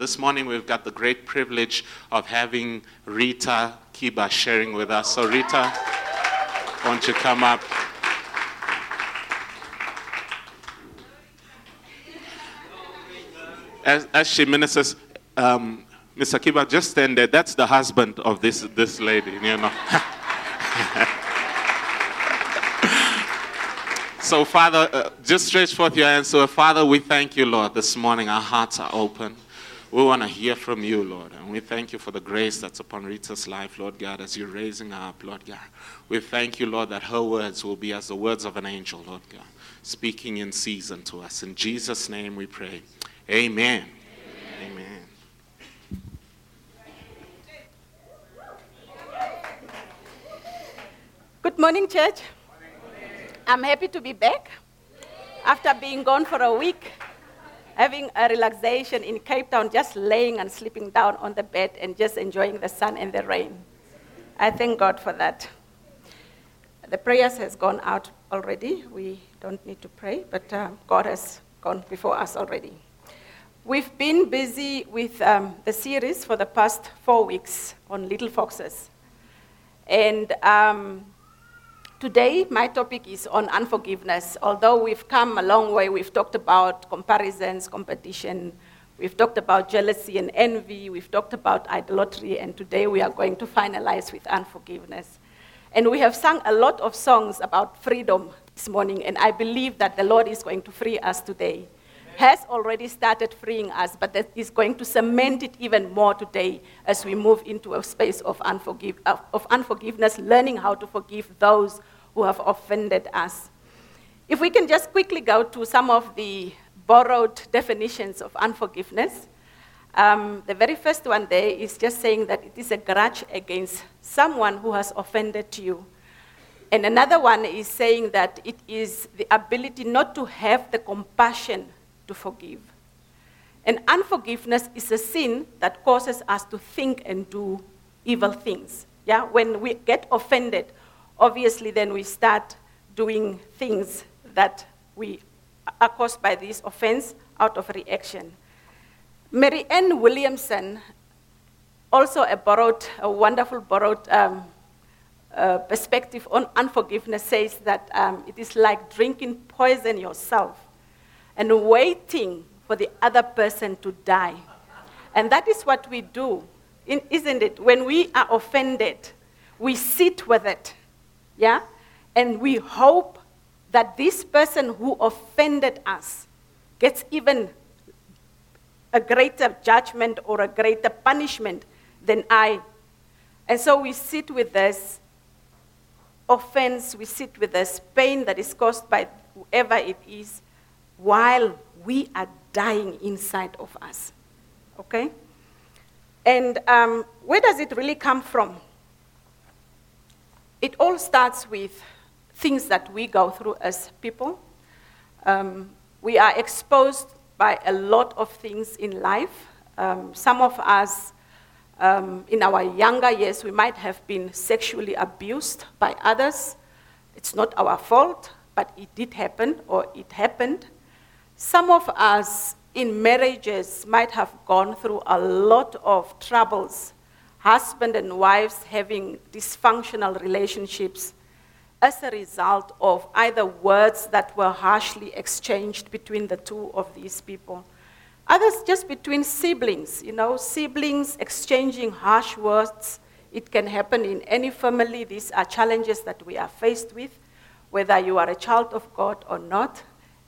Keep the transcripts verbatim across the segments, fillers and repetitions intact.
This morning we've got the great privilege of having Rita Kiba sharing with us. So Rita, won't you come up? As, as she ministers, um, Mister Kiba, just stand there. That's the husband of this, this lady, you know. So, Father, uh, just stretch forth your hand. So, Father, we thank you, Lord, this morning. Our hearts are open. We want to hear from you, Lord. And we thank you for the grace that's upon Rita's life, Lord God, as you're raising her up, Lord God. We thank you, Lord, that her words will be as the words of an angel, Lord God, speaking in season to us. In Jesus' name we pray. Amen. Amen. Good morning, church. I'm happy to be back after being gone for a week, having a relaxation in Cape Town, just laying and sleeping down on the bed and just enjoying the sun and the rain. I thank God for that. The prayers has gone out already. We don't need to pray, but uh, God has gone before us already. We've been busy with um, the series for the past four weeks on little foxes. And um, today, my topic is on unforgiveness. Although we've come a long way, we've talked about comparisons, competition, we've talked about jealousy and envy, we've talked about idolatry, and today we are going to finalize with unforgiveness. And we have sung a lot of songs about freedom this morning, and I believe that the Lord is going to free us today. Has already started freeing us, but that is going to cement it even more today as we move into a space of, unforgive, of, of unforgiveness, learning how to forgive those who have offended us. If we can just quickly go to some of the borrowed definitions of unforgiveness. Um, the very first one there is just saying that it is a grudge against someone who has offended you. And another one is saying that it is the ability not to have the compassion to forgive. And unforgiveness is a sin that causes us to think and do evil things. Yeah, when we get offended, obviously then we start doing things that we are caused by this offense out of reaction. Mary Ann Williamson, also a borrowed, a wonderful borrowed um, uh, perspective on unforgiveness, says that um, it is like drinking poison yourself and waiting for the other person to die. And that is what we do, isn't it? When we are offended, we sit with it, yeah? And we hope that this person who offended us gets even a greater judgment or a greater punishment than I. And so we sit with this offense, we sit with this pain that is caused by whoever it is, while we are dying inside of us, okay? And um, where does it really come from? It all starts with things that we go through as people. Um, we are exposed by a lot of things in life. Um, some of us, um, in our younger years, we might have been sexually abused by others. It's not our fault, but it did happen, or it happened. Some of us in marriages might have gone through a lot of troubles, husband and wives having dysfunctional relationships as a result of either words that were harshly exchanged between the two of these people. Others just between siblings, you know, siblings exchanging harsh words. It can happen in any family. These are challenges that we are faced with, whether you are a child of God or not.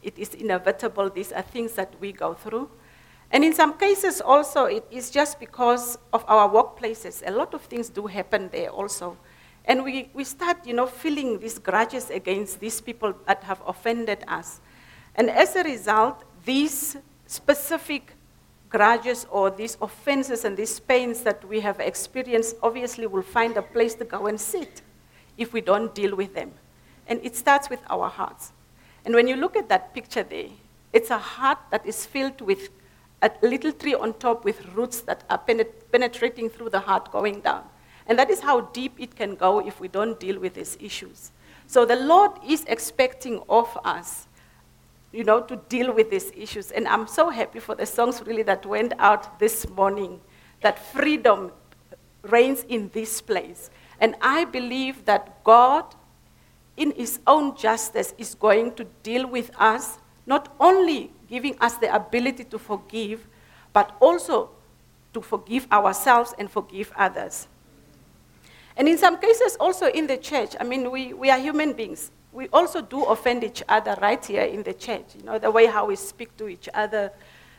It is inevitable. These are things that we go through. And in some cases also, it is just because of our workplaces. A lot of things do happen there also. And we, we start, you know, feeling these grudges against these people that have offended us. And as a result, these specific grudges or these offenses and these pains that we have experienced obviously will find a place to go and sit if we don't deal with them. And it starts with our hearts. And when you look at that picture there, it's a heart that is filled with a little tree on top with roots that are penetrating through the heart going down. And that is how deep it can go if we don't deal with these issues. So the Lord is expecting of us you know, to deal with these issues. And I'm so happy for the songs really that went out this morning, that freedom reigns in this place. And I believe that God, in his own justice, is going to deal with us, not only giving us the ability to forgive, but also to forgive ourselves and forgive others. And in some cases, also in the church, I mean, we, we are human beings. We also do offend each other right here in the church. You know, the way how we speak to each other,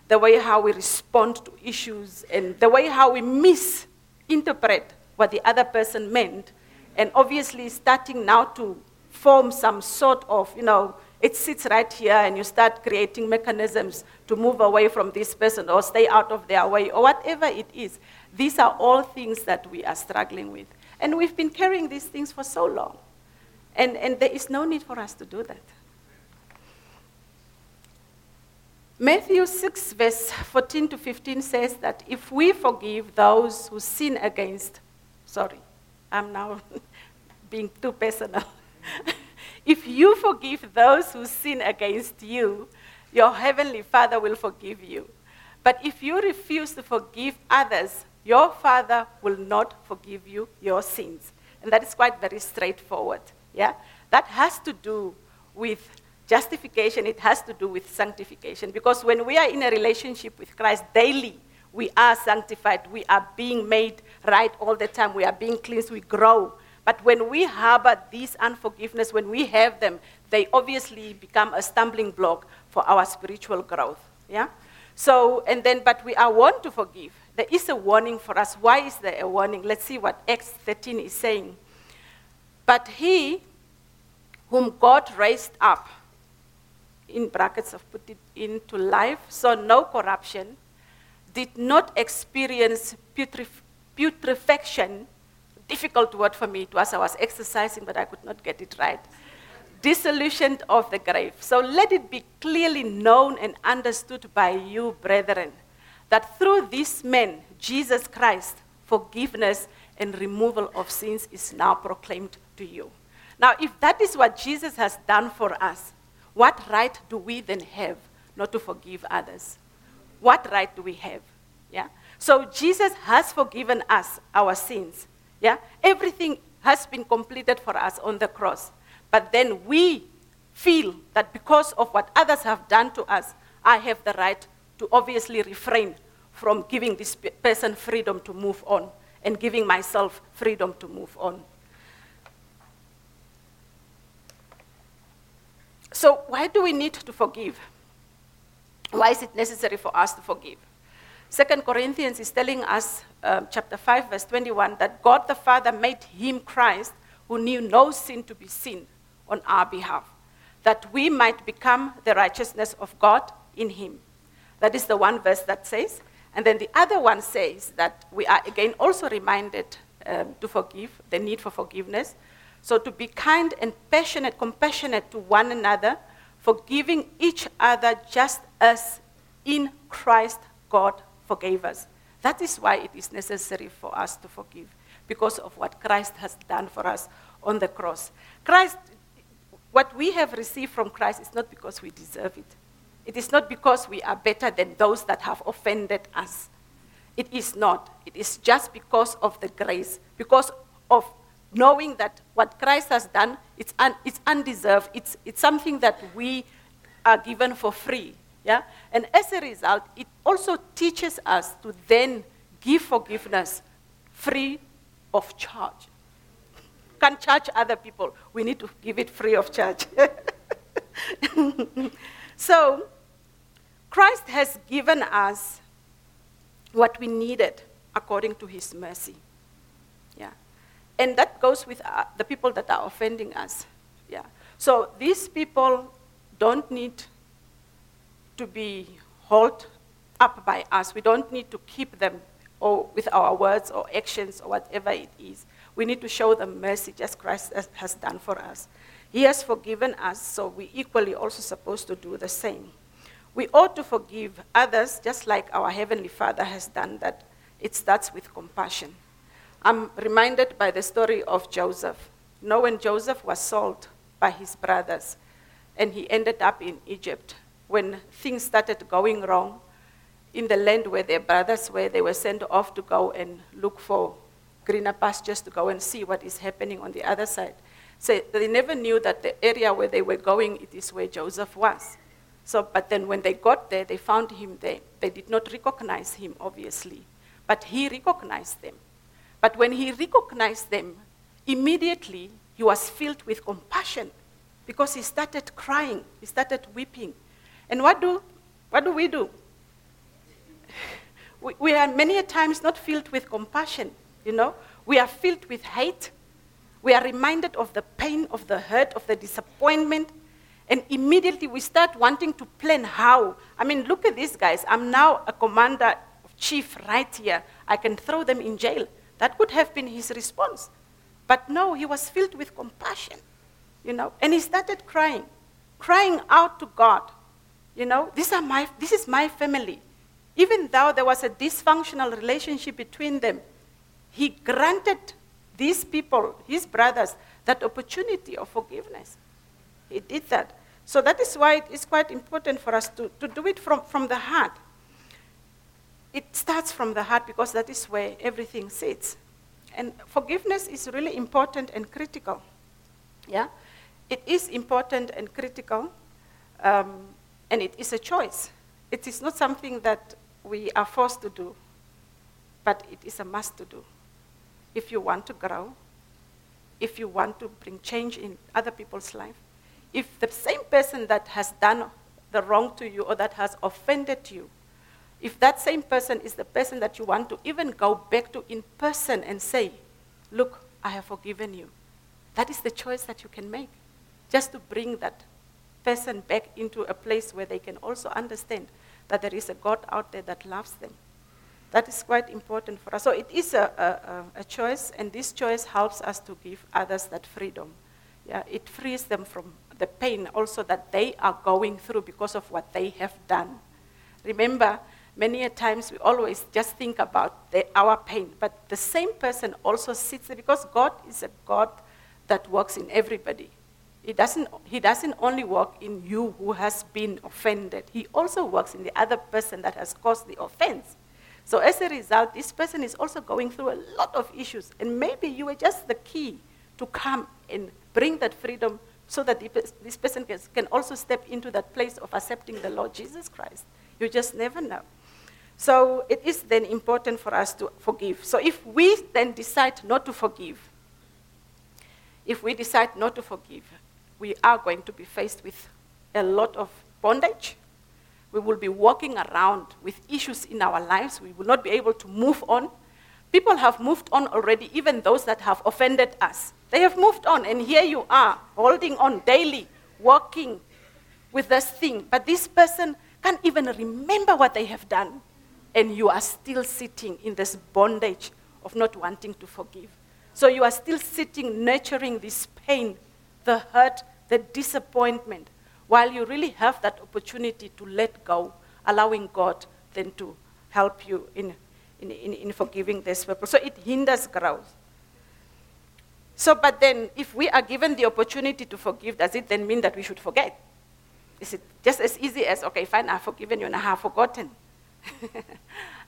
the way how we respond to issues, and the way how we misinterpret what the other person meant. And obviously starting now to form some sort of, you know, it sits right here and you start creating mechanisms to move away from this person or stay out of their way or whatever it is. These are all things that we are struggling with. And we've been carrying these things for so long. And, and there is no need for us to do that. Matthew six, verse fourteen to fifteen says that if we forgive those who sin against, sorry, I'm now being too personal. If you forgive those who sin against you, your heavenly Father will forgive you. But if you refuse to forgive others, your Father will not forgive you your sins. And that is quite very straightforward. Yeah, that has to do with justification. It has to do with sanctification. Because when we are in a relationship with Christ daily, we are sanctified. We are being made right all the time. We are being cleansed. We grow. But when we harbor these unforgiveness, when we have them, they obviously become a stumbling block for our spiritual growth. Yeah. So, and then, but we are warned to forgive. There is a warning for us. Why is there a warning? Let's see what Acts thirteen is saying. But he whom God raised up, in brackets I've put it into life, saw no corruption, did not experience putref- putrefaction, difficult word for me, it was, I was exercising, but I could not get it right, dissolution of the grave. So let it be clearly known and understood by you, brethren, that through this man, Jesus Christ, forgiveness and removal of sins is now proclaimed to you. Now, if that is what Jesus has done for us, what right do we then have not to forgive others? What right do we have? Yeah. So Jesus has forgiven us our sins. Yeah. Everything has been completed for us on the cross. But then we feel that because of what others have done to us, I have the right to obviously refrain from giving this person freedom to move on, and giving myself freedom to move on. So why do we need to forgive? Why is it necessary for us to forgive? Second Corinthians is telling us, uh, chapter five, verse twenty-one, that God the Father made him, Christ, who knew no sin, to be sin on our behalf, that we might become the righteousness of God in him. That is the one verse that says, and then the other one says that we are again also reminded um, to forgive, the need for forgiveness. So to be kind and passionate, compassionate to one another, forgiving each other just as in Christ God forgave us. That is why it is necessary for us to forgive, because of what Christ has done for us on the cross. Christ, what we have received from Christ is not because we deserve it. It is not because we are better than those that have offended us. It is not. It is just because of the grace, because of knowing that what Christ has done, it's, un- it's undeserved. It's, it's something that we are given for free. Yeah? And as a result, it also teaches us to then give forgiveness free of charge. Can't charge other people. We need to give it free of charge. So, Christ has given us what we needed according to his mercy. Yeah. And that goes with uh, the people that are offending us. Yeah. So these people don't need to be held up by us. We don't need to keep them or with our words or actions or whatever it is. We need to show them mercy just Christ has, has done for us. He has forgiven us, so we equally also supposed to do the same. We ought to forgive others just like our Heavenly Father has done that. It starts with compassion. I'm reminded by the story of Joseph. You know, when Joseph was sold by his brothers, and he ended up in Egypt, when things started going wrong in the land where their brothers were, they were sent off to go and look for greener pastures, to go and see what is happening on the other side. So they never knew that the area where they were going, it is where Joseph was. So, but then when they got there, they found him there. They did not recognize him, obviously, but he recognized them. But when he recognized them, immediately he was filled with compassion because he started crying, he started weeping. And what do, what do we do? We, we are many a times not filled with compassion, you know. We are filled with hate. We are reminded of the pain, of the hurt, of the disappointment. And immediately we start wanting to plan how. I mean, look at these guys. I'm now a commander chief right here. I can throw them in jail. That could have been his response. But no, he was filled with compassion, you know. And he started crying, crying out to God. You know, these are my, this is my family. Even though there was a dysfunctional relationship between them, he granted these people, his brothers, that opportunity of forgiveness. He did that. So that is why it is quite important for us to, to do it from, from the heart. It starts from the heart because that is where everything sits. And forgiveness is really important and critical. Yeah, it is important and critical, um, and it is a choice. It is not something that we are forced to do, but it is a must to do. If you want to grow, if you want to bring change in other people's life, if the same person that has done the wrong to you or that has offended you, if that same person is the person that you want to even go back to in person and say, look, I have forgiven you, that is the choice that you can make, just to bring that person back into a place where they can also understand that there is a God out there that loves them. That is quite important for us. So it is a, a, a choice, and this choice helps us to give others that freedom. Yeah, it frees them from the pain also that they are going through because of what they have done. Remember, many a times we always just think about the, our pain, but the same person also sits there because God is a God that works in everybody. He doesn't, he doesn't only work in you who has been offended. He also works in the other person that has caused the offense. So as a result, this person is also going through a lot of issues, and maybe you are just the key to come and bring that freedom so that this person can also step into that place of accepting the Lord Jesus Christ. You just never know. So it is then important for us to forgive. So if we then decide not to forgive, if we decide not to forgive, we are going to be faced with a lot of bondage. We will be walking around with issues in our lives. We will not be able to move on. People have moved on already, even those that have offended us. They have moved on, and here you are, holding on daily, walking with this thing. But this person can't even remember what they have done, and you are still sitting in this bondage of not wanting to forgive. So you are still sitting, nurturing this pain, the hurt, the disappointment, while you really have that opportunity to let go, allowing God then to help you in, in, in, in forgiving this people. So it hinders growth. So, but then, if we are given the opportunity to forgive, does it then mean that we should forget? Is it just as easy as, okay, fine, I've forgiven you and I have forgotten?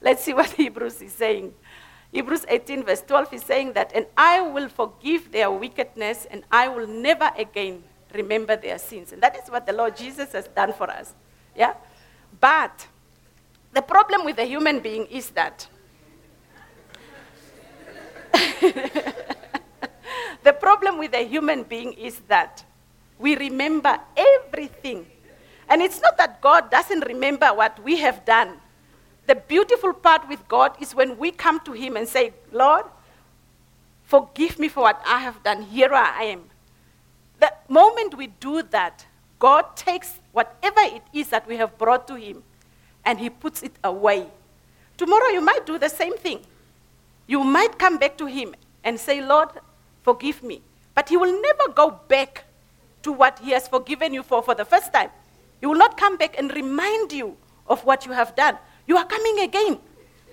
Let's see what Hebrews is saying. Hebrews eighteen verse twelve is saying that, and I will forgive their wickedness, and I will never again remember their sins. And that is what the Lord Jesus has done for us. Yeah? But the problem with the human being is that the problem with the human being is that we remember everything. And it's not that God doesn't remember what we have done. The beautiful part with God is when we come to him and say, Lord, forgive me for what I have done. Here I am. The moment we do that, God takes whatever it is that we have brought to him, and he puts it away. Tomorrow you might do the same thing. You might come back to him and say, Lord, forgive me. But he will never go back to what he has forgiven you for for the first time. He will not come back and remind you of what you have done. You are coming again.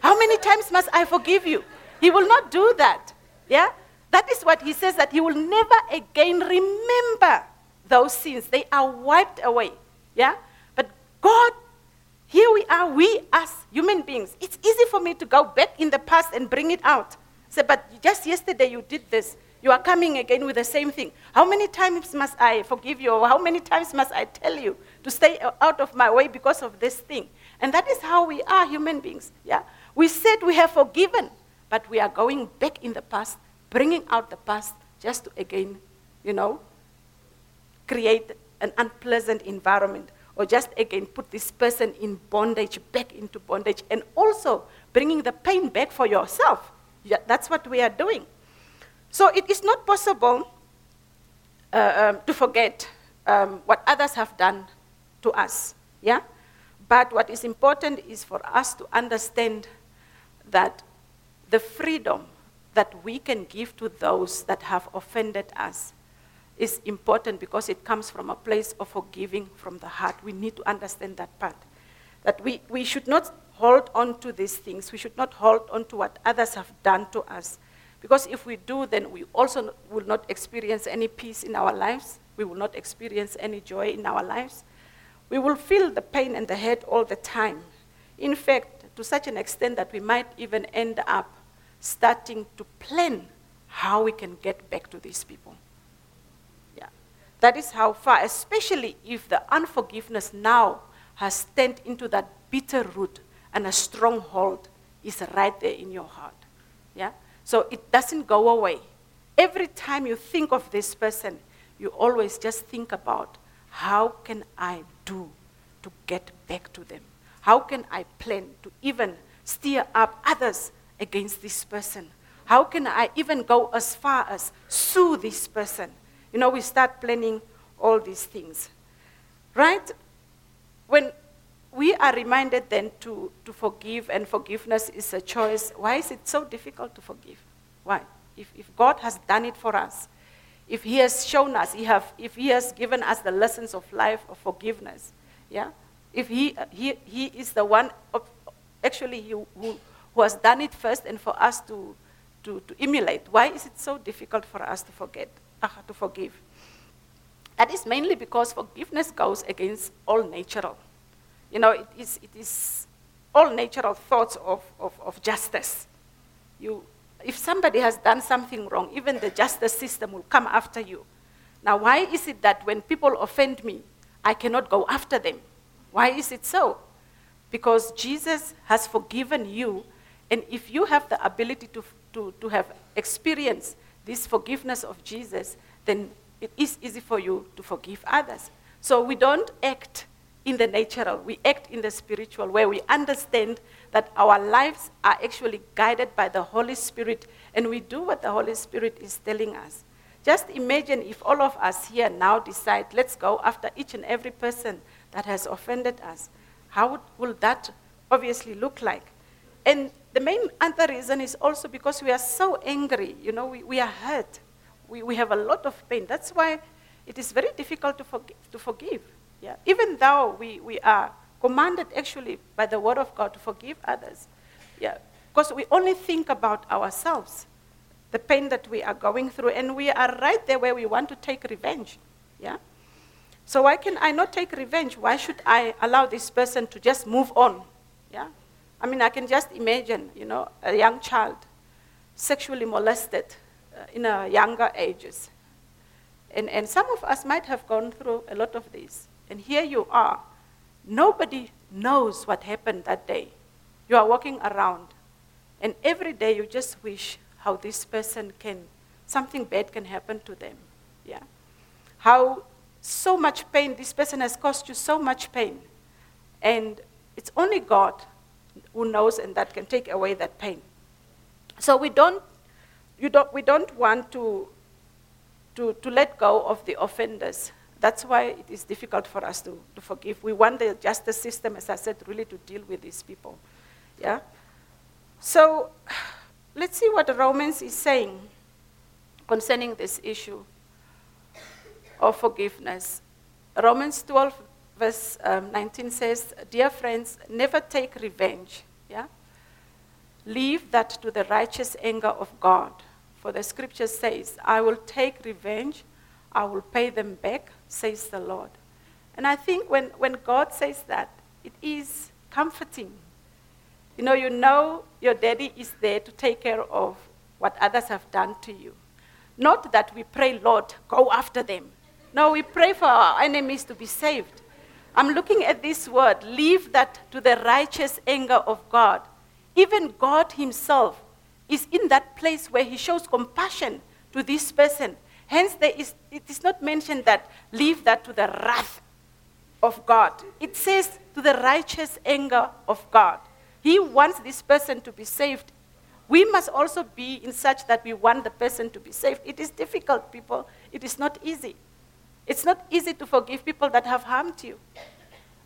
How many times must I forgive you? He will not do that. Yeah? That is what he says, that he will never again remember those sins. They are wiped away. Yeah? But God, here we are, we as human beings. It's easy for me to go back in the past and bring it out. Say, but just yesterday you did this. You are coming again with the same thing. How many times must I forgive you? Or how many times must I tell you to stay out of my way because of this thing? And that is how we are human beings. Yeah, we said we have forgiven, but we are going back in the past, bringing out the past just to again, you know, create an unpleasant environment, or just again put this person in bondage, back into bondage, and also bringing the pain back for yourself. Yeah, that's what we are doing. So it is not possible uh, um, to forget um, what others have done to us, yeah? But what is important is for us to understand that the freedom that we can give to those that have offended us is important because it comes from a place of forgiving from the heart. We need to understand that part, that we, we should not hold on to these things. We should not hold on to what others have done to us. Because if we do, then we also will not experience any peace in our lives. We will not experience any joy in our lives. We will feel the pain and the hurt all the time. In fact, to such an extent that we might even end up starting to plan how we can get back to these people. Yeah, that is how far, especially if the unforgiveness now has turned into that bitter root and a stronghold is right there in your heart. Yeah. So it doesn't go away. Every time you think of this person, you always just think about, how can I do to get back to them? How can I plan to even stir up others against this person? How can I even go as far as sue this person? You know, we start planning all these things, right? When we are reminded then to, to forgive, and forgiveness is a choice. Why is it so difficult to forgive? Why? If, if God has done it for us, if he has shown us, he have, if he has given us the lessons of life of forgiveness, yeah? If he, he, he is the one of, actually who, who has done it first and for us to, to, to emulate, why is it so difficult for us to forget, uh, to forgive? That is mainly because forgiveness goes against all natural. You know, it is, it is all natural thoughts of, of, of justice. You, if somebody has done something wrong, even the justice system will come after you. Now, why is it that when people offend me, I cannot go after them? Why is it so? Because Jesus has forgiven you, and if you have the ability to, to, to have experienced this forgiveness of Jesus, then it is easy for you to forgive others. So we don't act in the natural, we act in the spiritual, where we understand that our lives are actually guided by the Holy Spirit, and we do what the Holy Spirit is telling us. Just imagine if all of us here now decide, let's go after each and every person that has offended us. How would, will that obviously look like? And the main other reason is also because we are so angry, you know, we, we are hurt. We, we have a lot of pain. That's why it is very difficult to forgive. To forgive. Yeah. Even though we, we are commanded actually by the word of God to forgive others, yeah, because we only think about ourselves, the pain that we are going through, and we are right there where we want to take revenge. Yeah. So why can I not take revenge? Why should I allow this person to just move on? Yeah. I mean, I can just imagine, you know, a young child sexually molested uh, in a younger ages. And, and some of us might have gone through a lot of these. And here you are. Nobody knows what happened that day. You are walking around. And every day you just wish how this person can, something bad can happen to them. Yeah. How so much pain, this person has caused you so much pain. And it's only God who knows and that can take away that pain. So we don't, you don't, we don't want to, to, to let go of the offenders. That's why it is difficult for us to, to forgive. We want the justice system, as I said, really to deal with these people. Yeah. So let's see what Romans is saying concerning this issue of forgiveness. Romans twelve, verse um, nineteen says, "Dear friends, never take revenge. Yeah. Leave that to the righteous anger of God. For the scripture says, I will take revenge, I will pay them back, says the Lord." And I think when, when God says that, it is comforting. You know, you know your daddy is there to take care of what others have done to you. Not that we pray, Lord, go after them. No, we pray for our enemies to be saved. I'm looking at this word, leave that to the righteous anger of God. Even God himself is in that place where he shows compassion to this person. Hence, there is, it is not mentioned that leave that to the wrath of God. It says to the righteous anger of God. He wants this person to be saved. We must also be in such that we want the person to be saved. It is difficult, people. It is not easy. It's not easy to forgive people that have harmed you.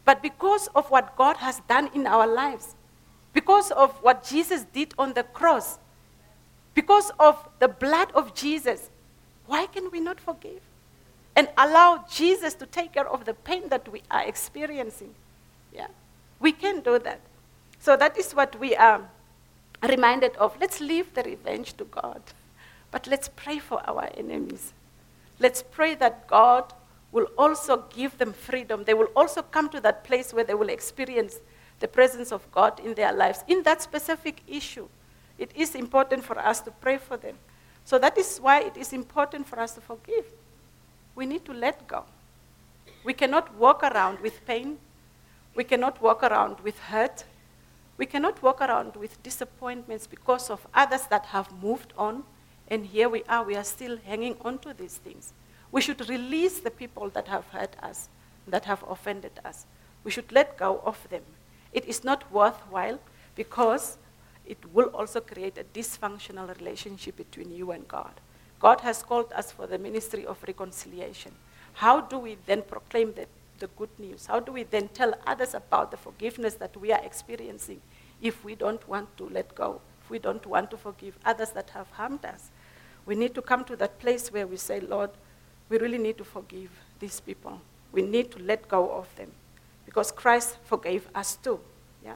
But because of what God has done in our lives, because of what Jesus did on the cross, because of the blood of Jesus, why can we not forgive and allow Jesus to take care of the pain that we are experiencing? Yeah, we can do that. So that is what we are reminded of. Let's leave the revenge to God, but let's pray for our enemies. Let's pray that God will also give them freedom. They will also come to that place where they will experience the presence of God in their lives. In that specific issue, it is important for us to pray for them. So that is why it is important for us to forgive. We need to let go. We cannot walk around with pain. We cannot walk around with hurt. We cannot walk around with disappointments because of others that have moved on. And here we are, we are still hanging on to these things. We should release the people that have hurt us, that have offended us. We should let go of them. It is not worthwhile because it will also create a dysfunctional relationship between you and God. God has called us for the ministry of reconciliation. How do we then proclaim the, the good news? How do we then tell others about the forgiveness that we are experiencing if we don't want to let go, if we don't want to forgive others that have harmed us? We need to come to that place where we say, Lord, we really need to forgive these people. We need to let go of them because Christ forgave us too. Yeah?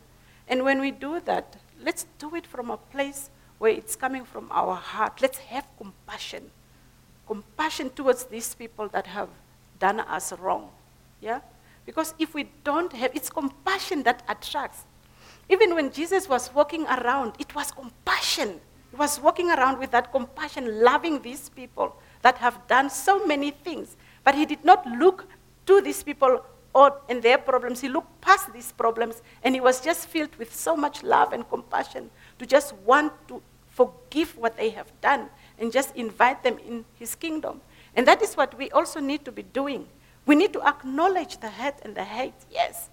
And when we do that, let's do it from a place where it's coming from our heart. Let's have compassion. Compassion towards these people that have done us wrong. Yeah? Because if we don't have, it's compassion that attracts. Even when Jesus was walking around, it was compassion. He was walking around with that compassion, loving these people that have done so many things. But he did not look to these people or and their problems. He looked past these problems, and he was just filled with so much love and compassion to just want to forgive what they have done and just invite them in his kingdom. And that is what we also need to be doing. We need to acknowledge the hurt and the hate. Yes,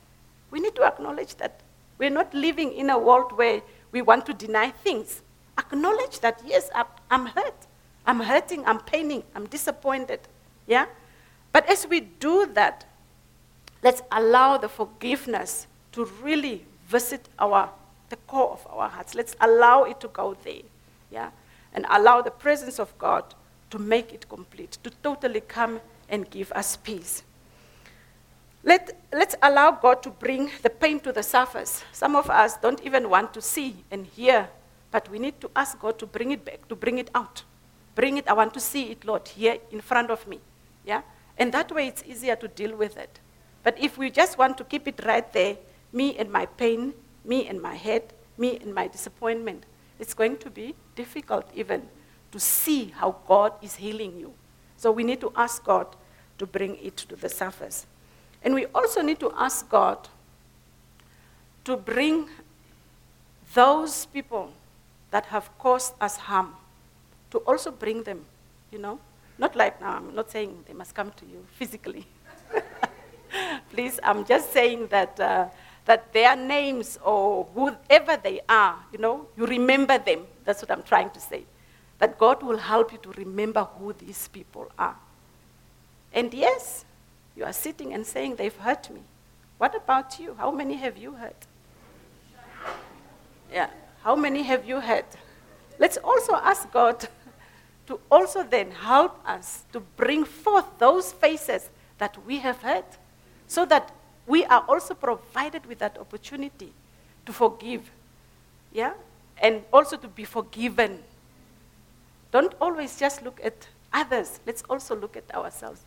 we need to acknowledge that. We're not living in a world where we want to deny things. Acknowledge that, yes, I'm, I'm hurt. I'm hurting, I'm paining, I'm disappointed. Yeah? But as we do that, let's allow the forgiveness to really visit our the core of our hearts. Let's allow it to go there. Yeah? And allow the presence of God to make it complete, to totally come and give us peace. Let, let's allow God to bring the pain to the surface. Some of us don't even want to see and hear, but we need to ask God to bring it back, to bring it out. Bring it, I want to see it, Lord, here in front of me. Yeah? And that way it's easier to deal with it. But if we just want to keep it right there, me and my pain, me and my hurt, me and my disappointment, it's going to be difficult even to see how God is healing you. So we need to ask God to bring it to the surface. And we also need to ask God to bring those people that have caused us harm, to also bring them, you know. Not like now, I'm not saying they must come to you physically. Please, I'm just saying that uh, that their names or whoever they are, you know, you remember them. That's what I'm trying to say. That God will help you to remember who these people are. And yes, you are sitting and saying, they've hurt me. What about you? How many have you hurt? Yeah. How many have you hurt? Let's also ask God to also then help us to bring forth those faces that we have hurt so that we are also provided with that opportunity to forgive. Yeah? And also to be forgiven. Don't always just look at others. Let's also look at ourselves.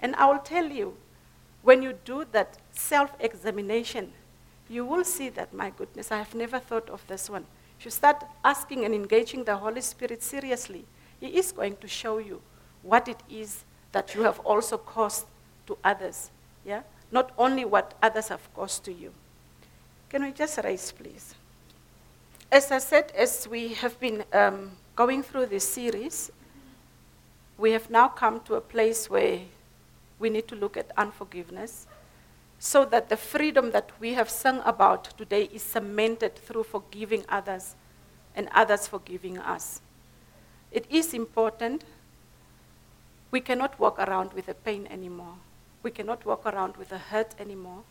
And I will tell you, when you do that self-examination, you will see that, my goodness, I have never thought of this one. If you start asking and engaging the Holy Spirit seriously, He is going to show you what it is that you have also caused to others, yeah? Not only what others have caused to you. Can we just raise, please? As I said, as we have been um, going through this series, we have now come to a place where we need to look at unforgiveness, so that the freedom that we have sung about today is cemented through forgiving others and others forgiving us. It is important. We cannot walk around with the pain anymore. We cannot walk around with the hurt anymore.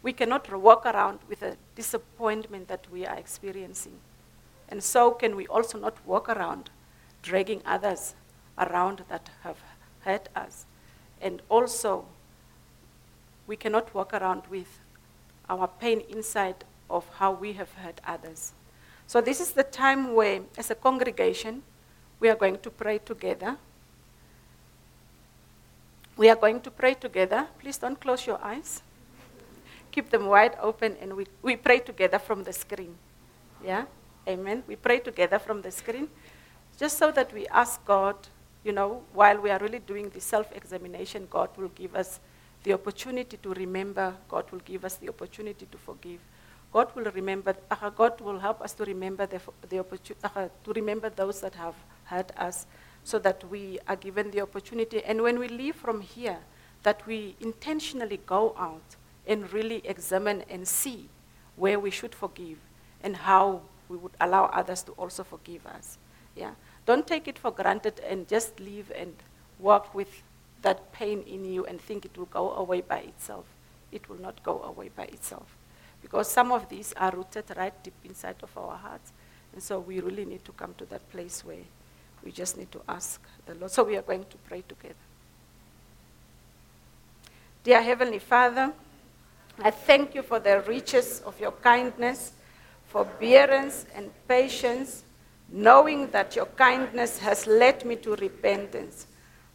We cannot walk around with the disappointment that we are experiencing. And so can we also not walk around dragging others around that have hurt us. And also, we cannot walk around with our pain inside of how we have hurt others. So this is the time where, as a congregation, we are going to pray together. We are going to pray together. Please don't close your eyes. Keep them wide open, and we, we pray together from the screen. Yeah? Amen. We pray together from the screen. Just so that we ask God, you know, while we are really doing the self-examination, God will give us the opportunity to remember. God will give us the opportunity to forgive. God will remember. Uh, God will help us to remember the, the opportunity uh, to remember those that have hurt us, so that we are given the opportunity. And when we leave from here, that we intentionally go out and really examine and see where we should forgive and how we would allow others to also forgive us. Yeah, don't take it for granted and just leave and walk with that pain in you and think it will go away by itself. It will not go away by itself, because some of these are rooted right deep inside of our hearts. And so we really need to come to that place where we just need to ask the Lord. So we are going to pray together. Dear Heavenly Father, I thank you for the riches of your kindness, forbearance, and patience, knowing that your kindness has led me to repentance.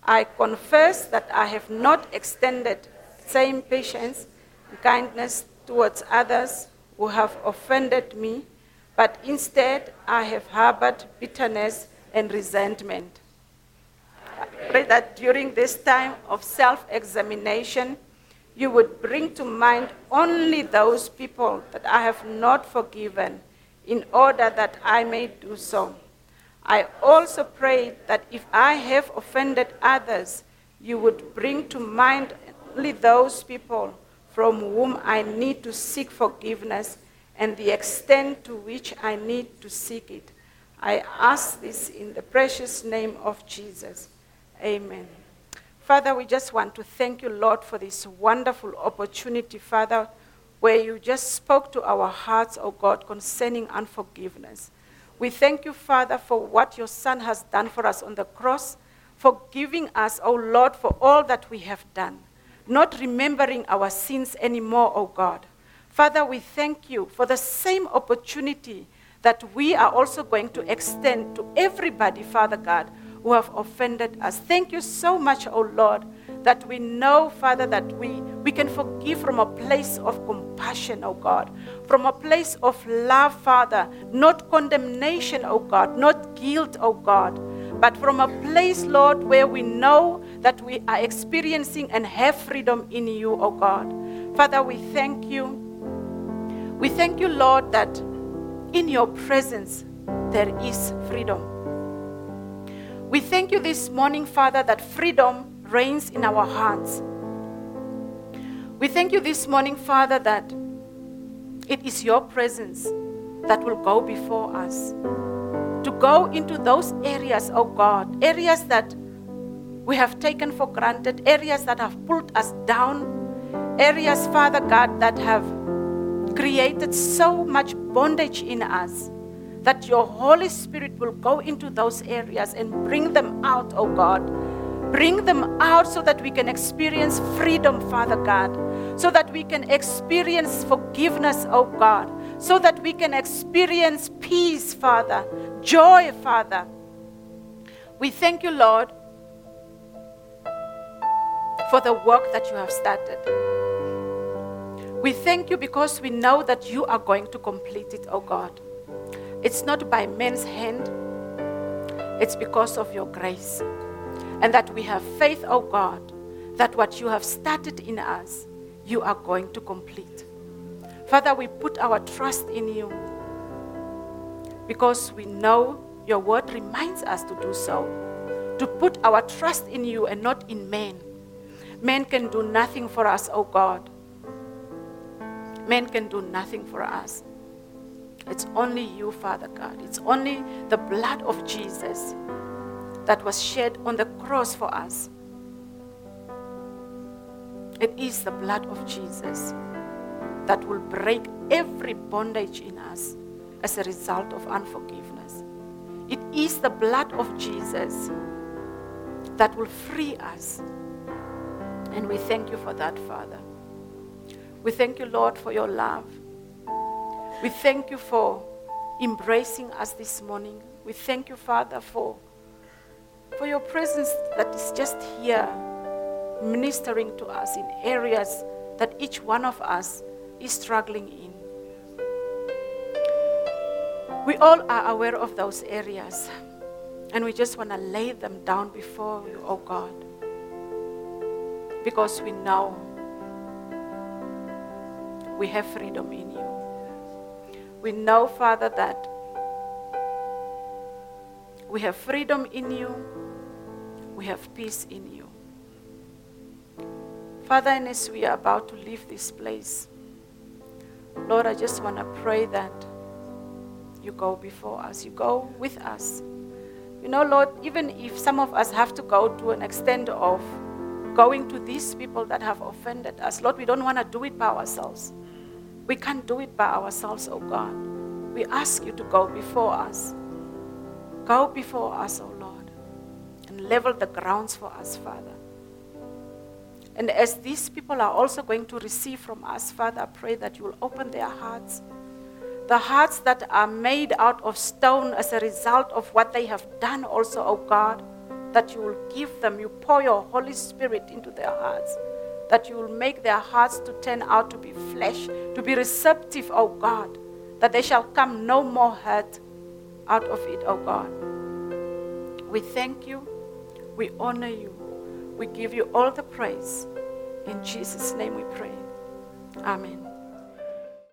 I confess that I have not extended same patience and kindness towards others who have offended me, but instead I have harbored bitterness and resentment. I pray that during this time of self-examination, you would bring to mind only those people that I have not forgiven, in order that I may do so. I also pray that if I have offended others, you would bring to mind only those people from whom I need to seek forgiveness and the extent to which I need to seek it. I ask this in the precious name of Jesus. Amen. Father, we just want to thank you, Lord, for this wonderful opportunity, Father, where you just spoke to our hearts, oh God, concerning unforgiveness. We thank you, Father, for what your Son has done for us on the cross, forgiving us, oh Lord, for all that we have done, not remembering our sins anymore, oh God. Father, we thank you for the same opportunity that we are also going to extend to everybody, Father God, who have offended us. Thank you so much, O Lord, that we know, Father, that we, we can forgive from a place of compassion, O God, from a place of love, Father, not condemnation, O God, not guilt, O God, but from a place, Lord, where we know that we are experiencing and have freedom in you, O God. Father, we thank you. We thank you, Lord, that in your presence there is freedom. We thank you this morning, Father, that freedom reigns in our hearts. We thank you this morning, Father, that it is your presence that will go before us, to go into those areas, oh God, areas that we have taken for granted, areas that have pulled us down, areas, Father God, that have created so much bondage in us, that your Holy Spirit will go into those areas and bring them out, oh God. Bring them out so that we can experience freedom, Father God, so that we can experience forgiveness, oh God, so that we can experience peace, Father, joy, Father. We thank you, Lord, for the work that you have started. We thank you because we know that you are going to complete it, oh God. It's not by man's hand. It's because of your grace. And that we have faith, oh God, that what you have started in us, you are going to complete. Father, we put our trust in you because we know your word reminds us to do so, to put our trust in you and not in man. Man can do nothing for us, oh God. Man can do nothing for us. It's only you, Father God. It's only the blood of Jesus that was shed on the cross for us. It is the blood of Jesus that will break every bondage in us as a result of unforgiveness. It is the blood of Jesus that will free us. And we thank you for that, Father. We thank you, Lord, for your love. We thank you for embracing us this morning. We thank you, Father, for, for your presence that is just here, ministering to us in areas that each one of us is struggling in. We all are aware of those areas, and we just want to lay them down before you, oh God, because we know we have freedom in you. We know, Father, that we have freedom in you. We have peace in you. Father, and as we are about to leave this place, Lord, I just want to pray that you go before us. You go with us. You know, Lord, even if some of us have to go to an extent of going to these people that have offended us, Lord, we don't want to do it by ourselves. We can't do it by ourselves, oh God. We ask you to go before us. Go before us, oh Lord, and level the grounds for us, Father. And as these people are also going to receive from us, Father, I pray that you will open their hearts, the hearts that are made out of stone as a result of what they have done also, oh God, that you will give them, you pour your Holy Spirit into their hearts, that you will make their hearts to turn out to be flesh, to be receptive, O God, that they shall come no more hurt out of it, O God. We thank you. We honor you. We give you all the praise. In Jesus' name we pray. Amen.